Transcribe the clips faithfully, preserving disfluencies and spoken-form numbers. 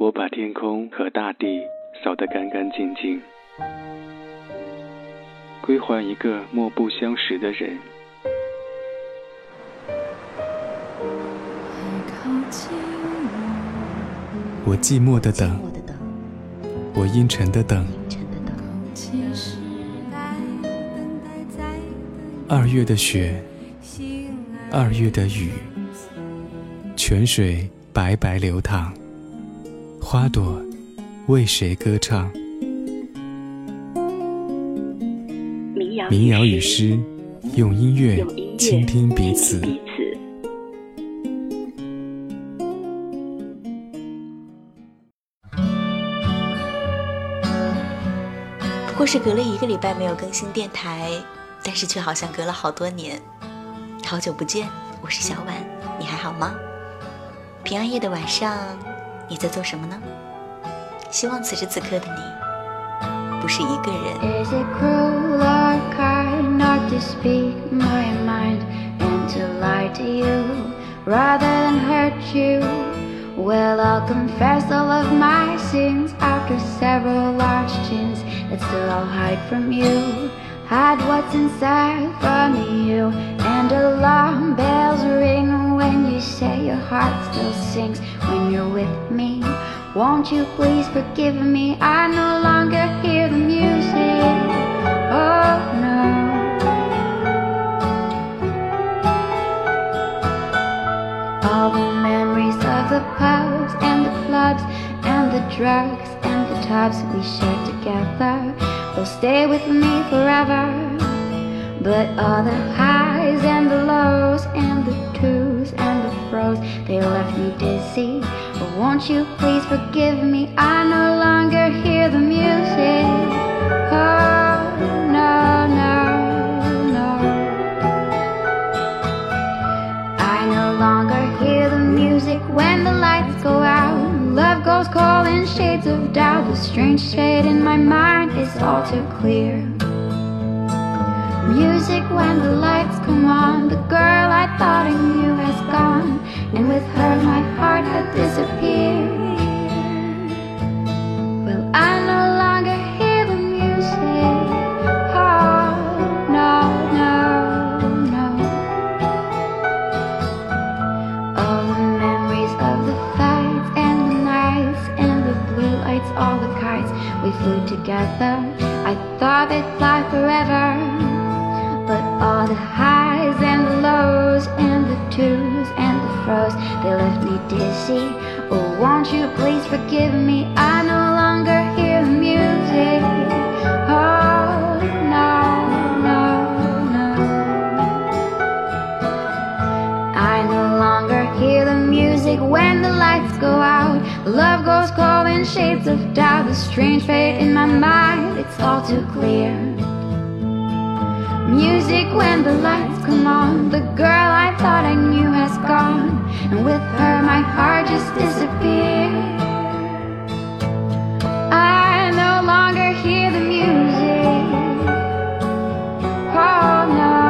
我把天空和大地扫得干干净净，归还一个莫不相识的人。我寂寞的等，我阴沉的等，二月的雪，二月的雨，泉水白白流淌，花朵为谁歌唱？民谣与诗，用音乐倾听彼此。或是隔了一个礼拜没有更新电台，但是却好像隔了好多年。好久不见，我是小婉，你还好吗？平安夜的晚上，你在做什么呢？希望此时此刻的你不是一个人。Is it cruel or kind not to speak my mind and to lie to you rather than hurt you? Well, I'll confess all of my sins after several large chins that still I'll hide from you.Hide what's inside from you, and alarm bells ring when you say your heart still sings when you're with me. Won't you please forgive me? I no longer hear the music. Oh no. All the memories of the pubs and the clubs and the drugs and the tops we shared together.Will stay with me forever, but all the highs and the lows and the twos and the fro's, they left me dizzy. But won't you please forgive me? I no longer hear the music. Oh no, no, no. I no longer hear the music when the lights go out.Love goes cold in shades of doubt. The strange shade in my mind is all too clear. Music when the lights come on. The girl I thought I knew has gone, and with her my heart had disappeared. Well, I no longer hear the music. Oh, no, no, no. All the memories of the fights and the lights, all the kites we flew together. I thought they'd fly forever, but all the highs and the lows and the twos and the fro's, they left me dizzy. Oh, won't you please forgive me? I no longer hear the music. Oh no, no, no. I no longer hear the music when the lights go out. Love goes cold.In shades of doubt, the strange fate in my mind, it's all too clear. Music when the lights come on, the girl I thought I knew has gone, and with her my heart just disappeared. I no longer hear the music. Oh no,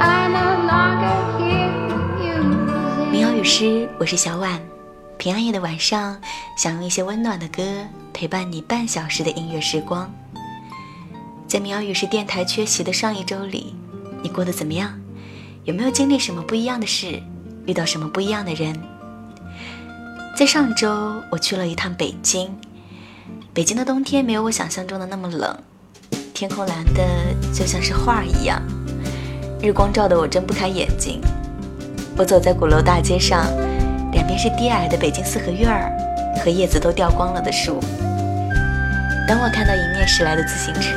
I no longer hear the music. 民谣与诗，我是小婉，平安夜的晚上，想用一些温暖的歌陪伴你半小时的音乐时光。在民谣与诗电台缺席的上一周里，你过得怎么样？有没有经历什么不一样的事？遇到什么不一样的人？在上周，我去了一趟北京。北京的冬天没有我想象中的那么冷，天空蓝的就像是画一样，日光照得我睁不开眼睛。我走在鼓楼大街上，两边是低矮的北京四合院儿和叶子都掉光了的树。当我看到迎面驶来的自行车，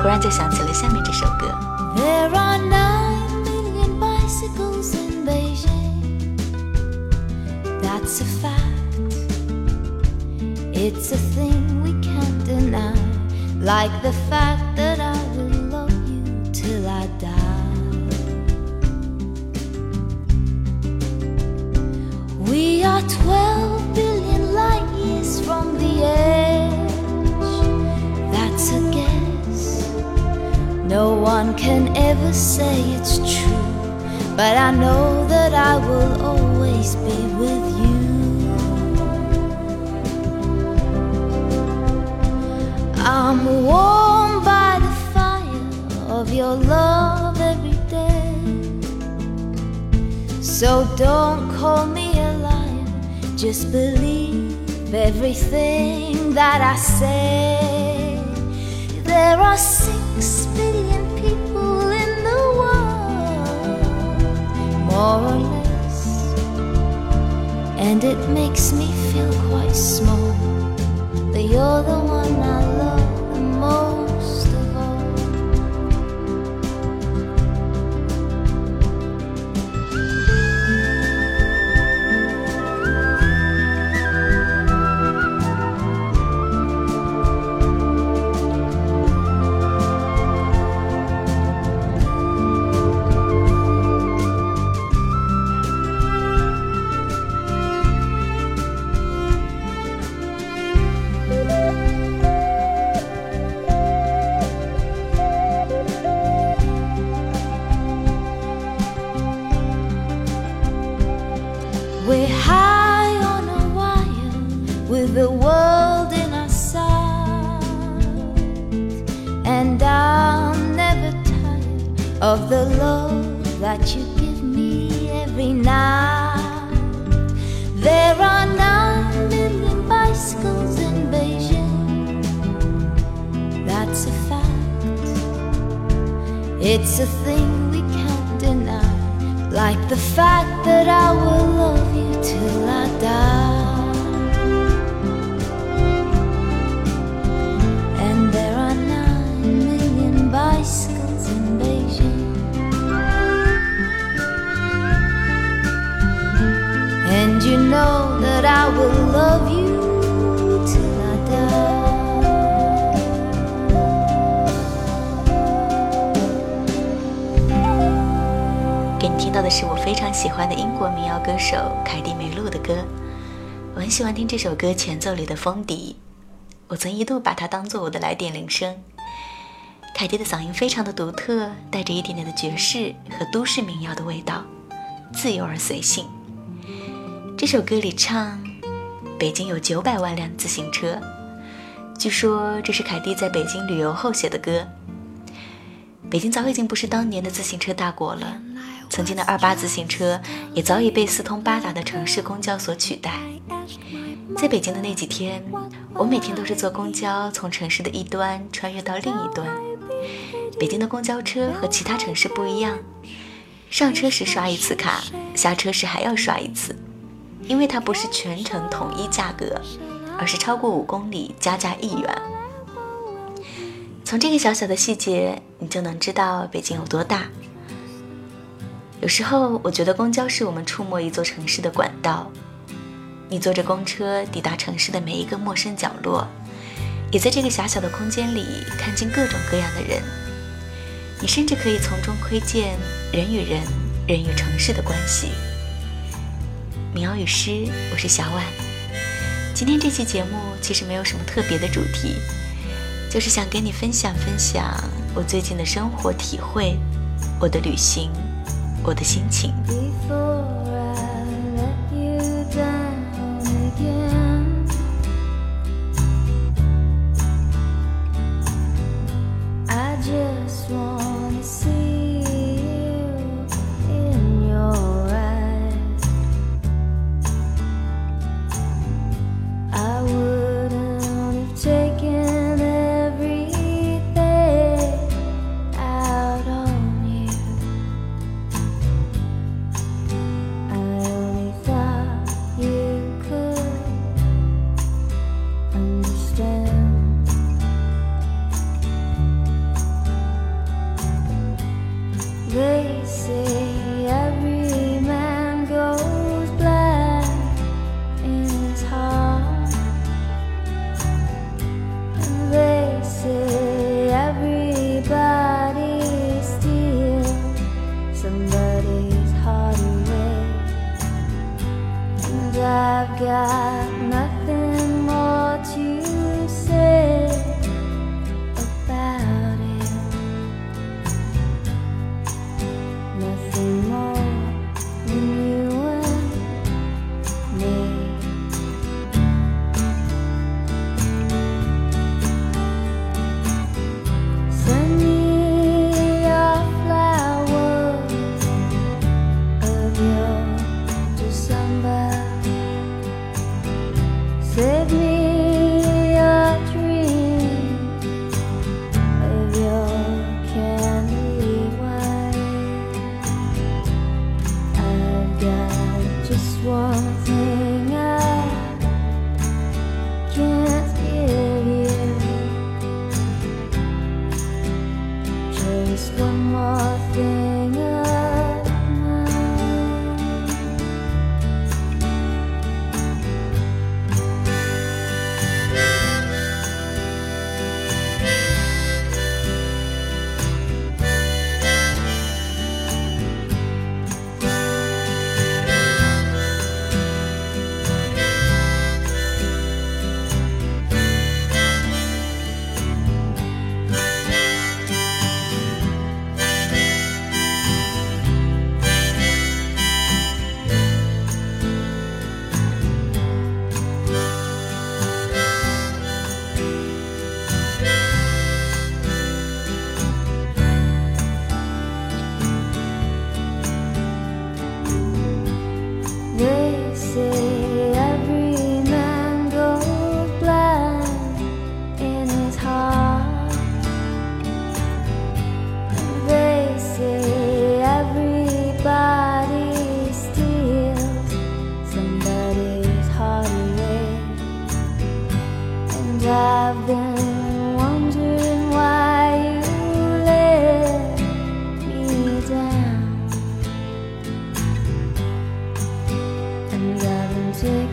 忽然就想起了下面这首歌。 There are nine million bicycles in Beijing. That's a fact. It's a thing we can't deny. Like the fact that I will love you till I die.We are twelve billion light years from the edge. That's a guess. No one can ever say it's true. but I know that I will always be with you. I'm warmed by the fire of your love every day, so don't call me a liar, just believe everything that I say. There are six billion people in the world, more or less, and it makes me feel quite small, but you're the one I love the most. We're high on a wire with the world in our sight, and I'm never tired of the love that you give me every night. There are nine million bicycles in Beijing, that's a fact, it's a thing we can't deny, like the fact that I will love you till I die. And there are nine million bicycles in Beijing, and you know that I will love you till I die。 给你听到的是我非常喜欢的英国民谣歌手凯蒂梅露的歌，我很喜欢听这首歌前奏里的风笛，我曾一度把它当作我的来电铃声。凯蒂的嗓音非常的独特，带着一点点的爵士和都市民谣的味道，自由而随性。这首歌里唱北京有九百万辆自行车，据说这是凯蒂在北京旅游后写的歌。北京早已经不是当年的自行车大国了，曾经的二八自行车也早已被四通八达的城市公交所取代。在北京的那几天，我每天都是坐公交从城市的一端穿越到另一端。北京的公交车和其他城市不一样，上车时刷一次卡，下车时还要刷一次，因为它不是全程统一价格，而是超过五公里加价一元。从这个小小的细节，你就能知道北京有多大。有时候我觉得公交是我们触摸一座城市的管道，你坐着公车抵达城市的每一个陌生角落，也在这个狭小的空间里看见各种各样的人，你甚至可以从中窥见人与人、人与城市的关系。民谣与诗，我是小婉。今天这期节目其实没有什么特别的主题，就是想跟你分享分享我最近的生活体会，我的旅行，我的心情。 Before I let you down again, I just wanna see you in your eyes. I wouldn't have taken everything out on more.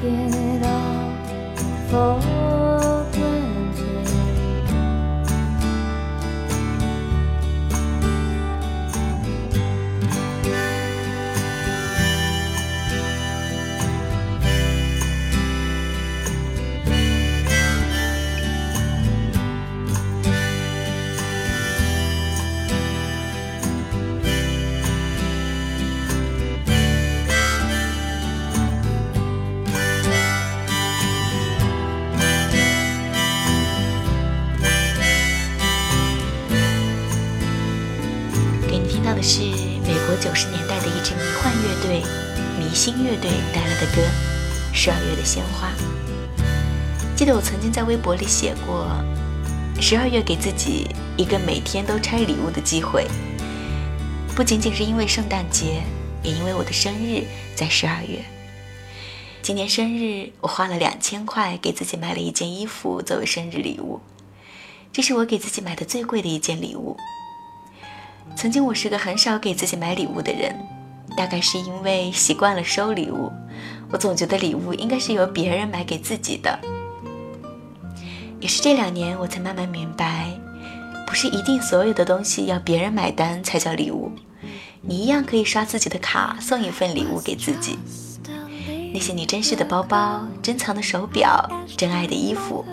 it all for是美国九十年代的一支迷幻乐队迷星乐队带来的歌《十二月的鲜花》。记得我曾经在微博里写过，十二月给自己一个每天都拆礼物的机会，不仅仅是因为圣诞节，也因为我的生日在十二月。今年生日我花了两千块给自己买了一件衣服作为生日礼物，这是我给自己买的最贵的一件礼物。曾经我是个很少给自己买礼物的人，大概是因为习惯了收礼物，我总觉得礼物应该是由别人买给自己的。也是这两年我才慢慢明白，不是一定所有的东西要别人买单才叫礼物，你一样可以刷自己的卡送一份礼物给自己。那些你珍视的包包、珍藏的手表、珍爱的衣服，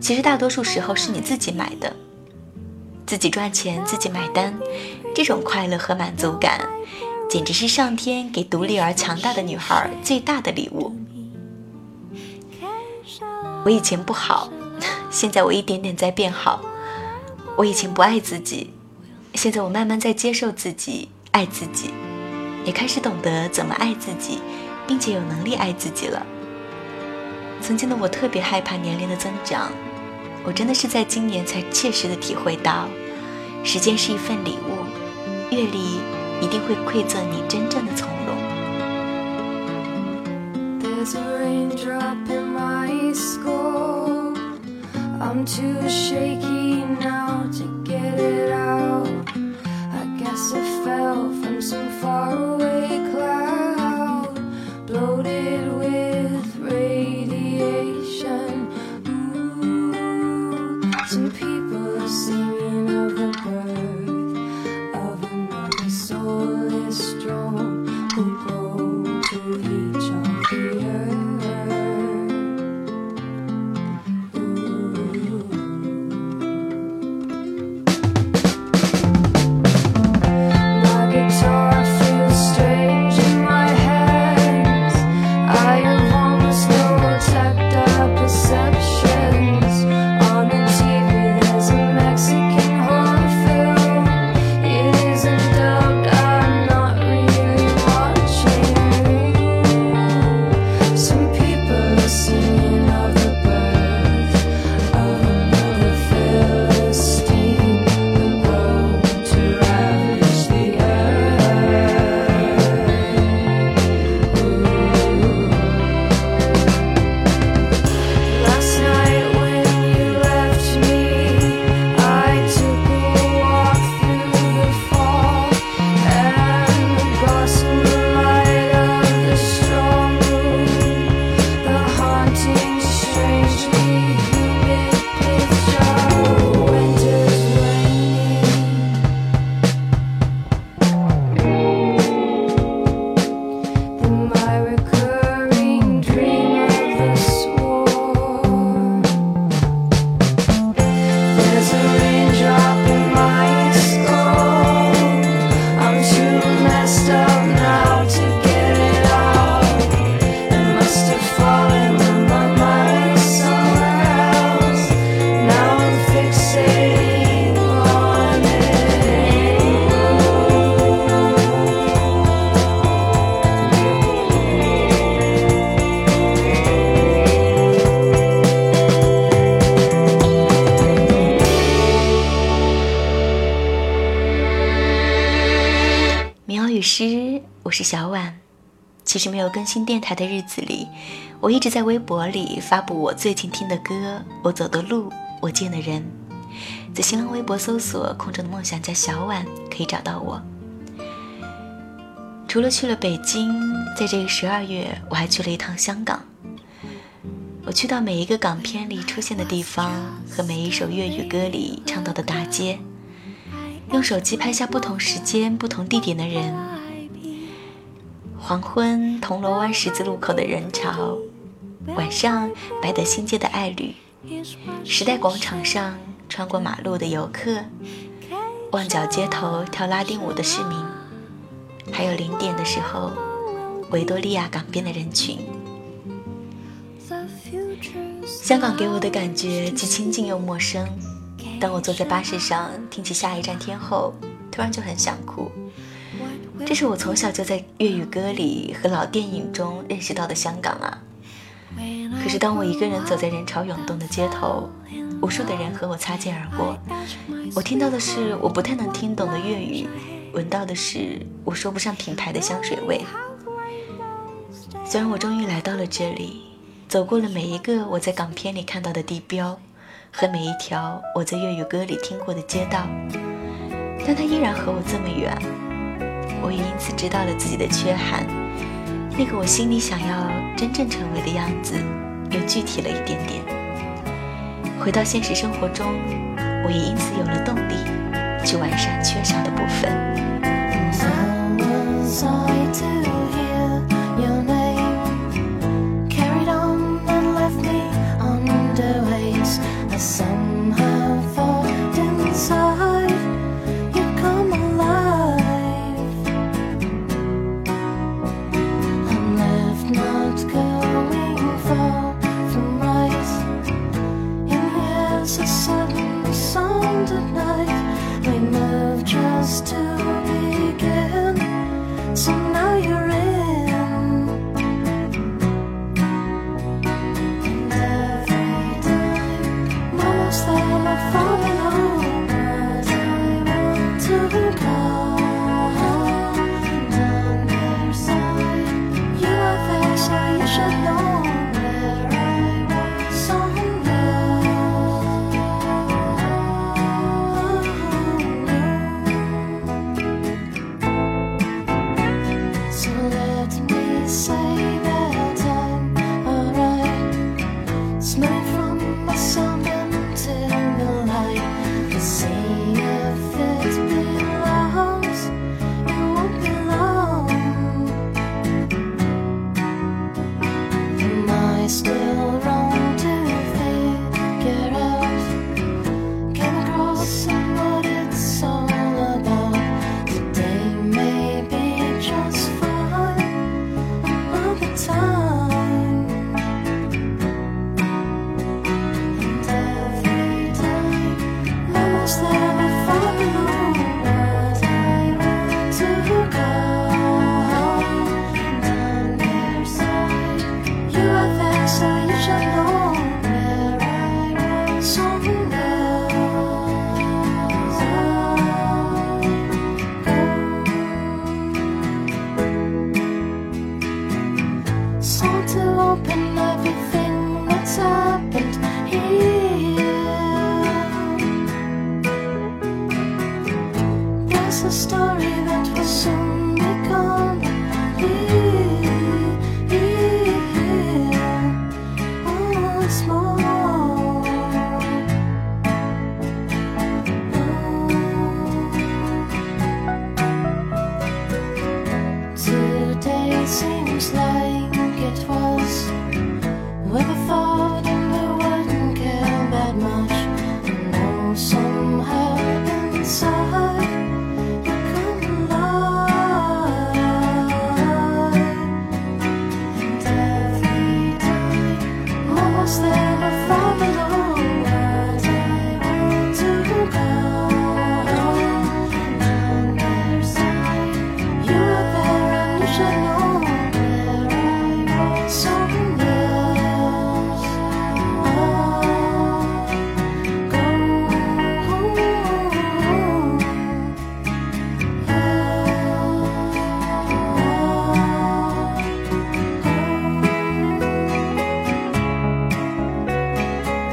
其实大多数时候是你自己买的，自己赚钱自己买单，这种快乐和满足感简直是上天给独立而强大的女孩最大的礼物。我以前不好，现在我一点点在变好。我以前不爱自己，现在我慢慢在接受自己，爱自己，也开始懂得怎么爱自己，并且有能力爱自己了。曾经的我特别害怕年龄的增长，我真的是在今年才切实的体会到，时间是一份礼物，阅历一定会馈赠你真正的从容。 There's a raindrop in my skull, I'm too shaky now to get it out, I guess I fell from some faraway cloud, bloated with radiation.Some people are singing of the birth of another soulless drone who go to each of the earth. Ooh. My guitar feels strange in my hands. I have almost no tactile perceptions.诗，我是小婉。其实没有更新电台的日子里，我一直在微博里发布我最近听的歌，我走的路，我见的人。在新浪微博搜索空中的梦想家小婉可以找到我。除了去了北京，在这个十二月我还去了一趟香港，我去到每一个港片里出现的地方和每一首粤语歌里唱到的大街，用手机拍下不同时间不同地点的人，黄昏铜锣湾十字路口的人潮，晚上白德新街的爱侣，时代广场上穿过马路的游客，旺角街头跳拉丁舞的市民，还有零点的时候维多利亚港边的人群。香港给我的感觉既亲近又陌生，当我坐在巴士上听起下一站天后，突然就很想哭。这是我从小就在粤语歌里和老电影中认识到的香港啊。可是当我一个人走在人潮涌动的街头，无数的人和我擦肩而过，我听到的是我不太能听懂的粤语，闻到的是我说不上品牌的香水味。虽然我终于来到了这里，走过了每一个我在港片里看到的地标和每一条我在粤语歌里听过的街道，但它依然和我这么远。我也因此知道了自己的缺憾，那个我心里想要真正成为的样子又具体了一点点。回到现实生活中，我也因此有了动力去完善缺少的部分。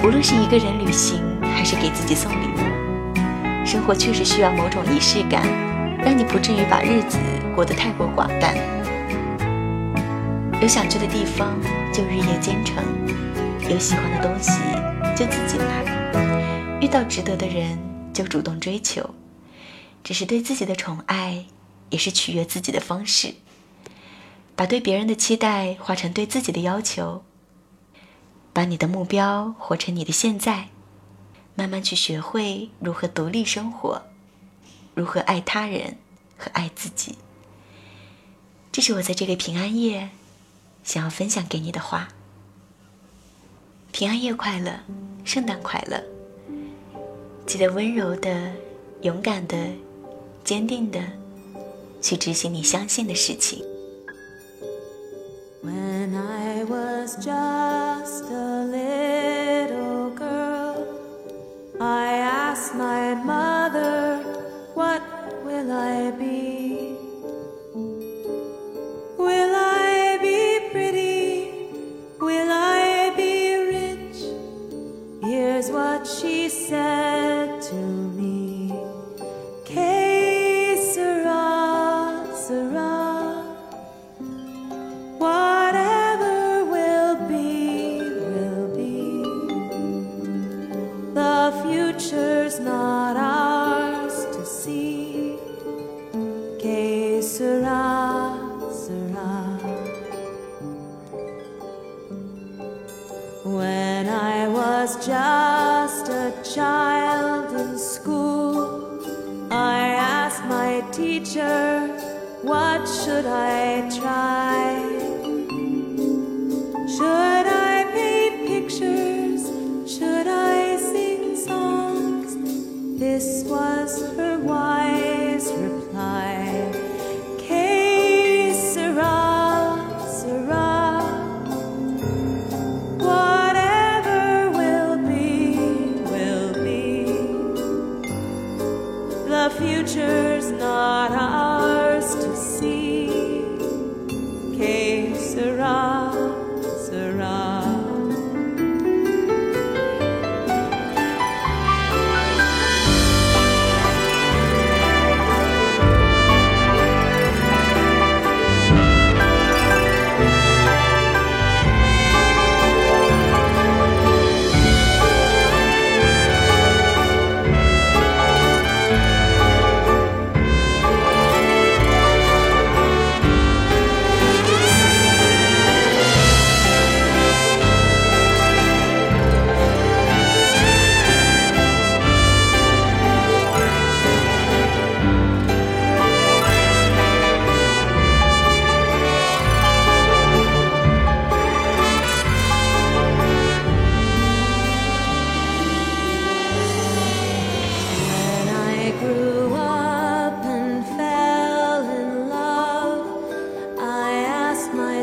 无论是一个人旅行还是给自己送礼物，生活确实需要某种仪式感，让你不至于把日子过得太过寡淡。有想去的地方就日夜兼程，有喜欢的东西就自己买，遇到值得的人就主动追求，这是对自己的宠爱，也是取悦自己的方式。把对别人的期待化成对自己的要求，把你的目标活成你的现在，慢慢去学会如何独立生活，如何爱他人和爱自己。这是我在这个平安夜想要分享给你的话。平安夜快乐，圣诞快乐，记得温柔的、勇敢的、坚定的去执行你相信的事情。 When I was just a little girl, I asked my mother, what will I be? Will I be pretty? Will I be rich? Here's what she said to me. Que sera, sera. Whatever will be, will be. The future's not ours to see. Que sera, sera. When I was just a child in school, I asked my teacher, what should I try? Should I paint pictures? Should I sing songs? This was her wise reply. Que sera, sera. Whatever will be, will be. The future's not ours to see. Que sera, sera.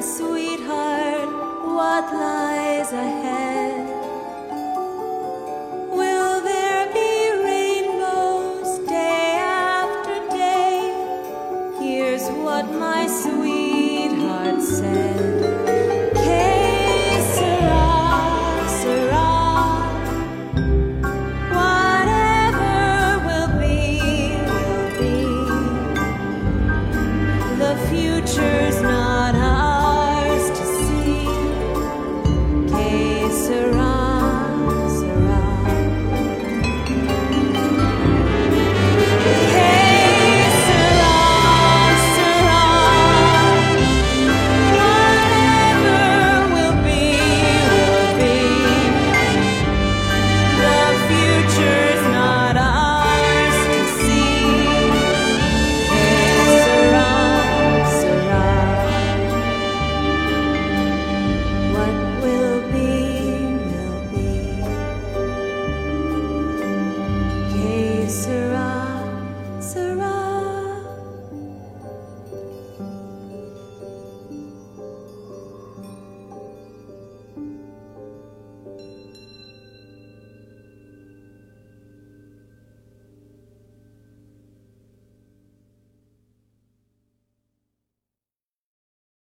Sweetheart, what lies ahead?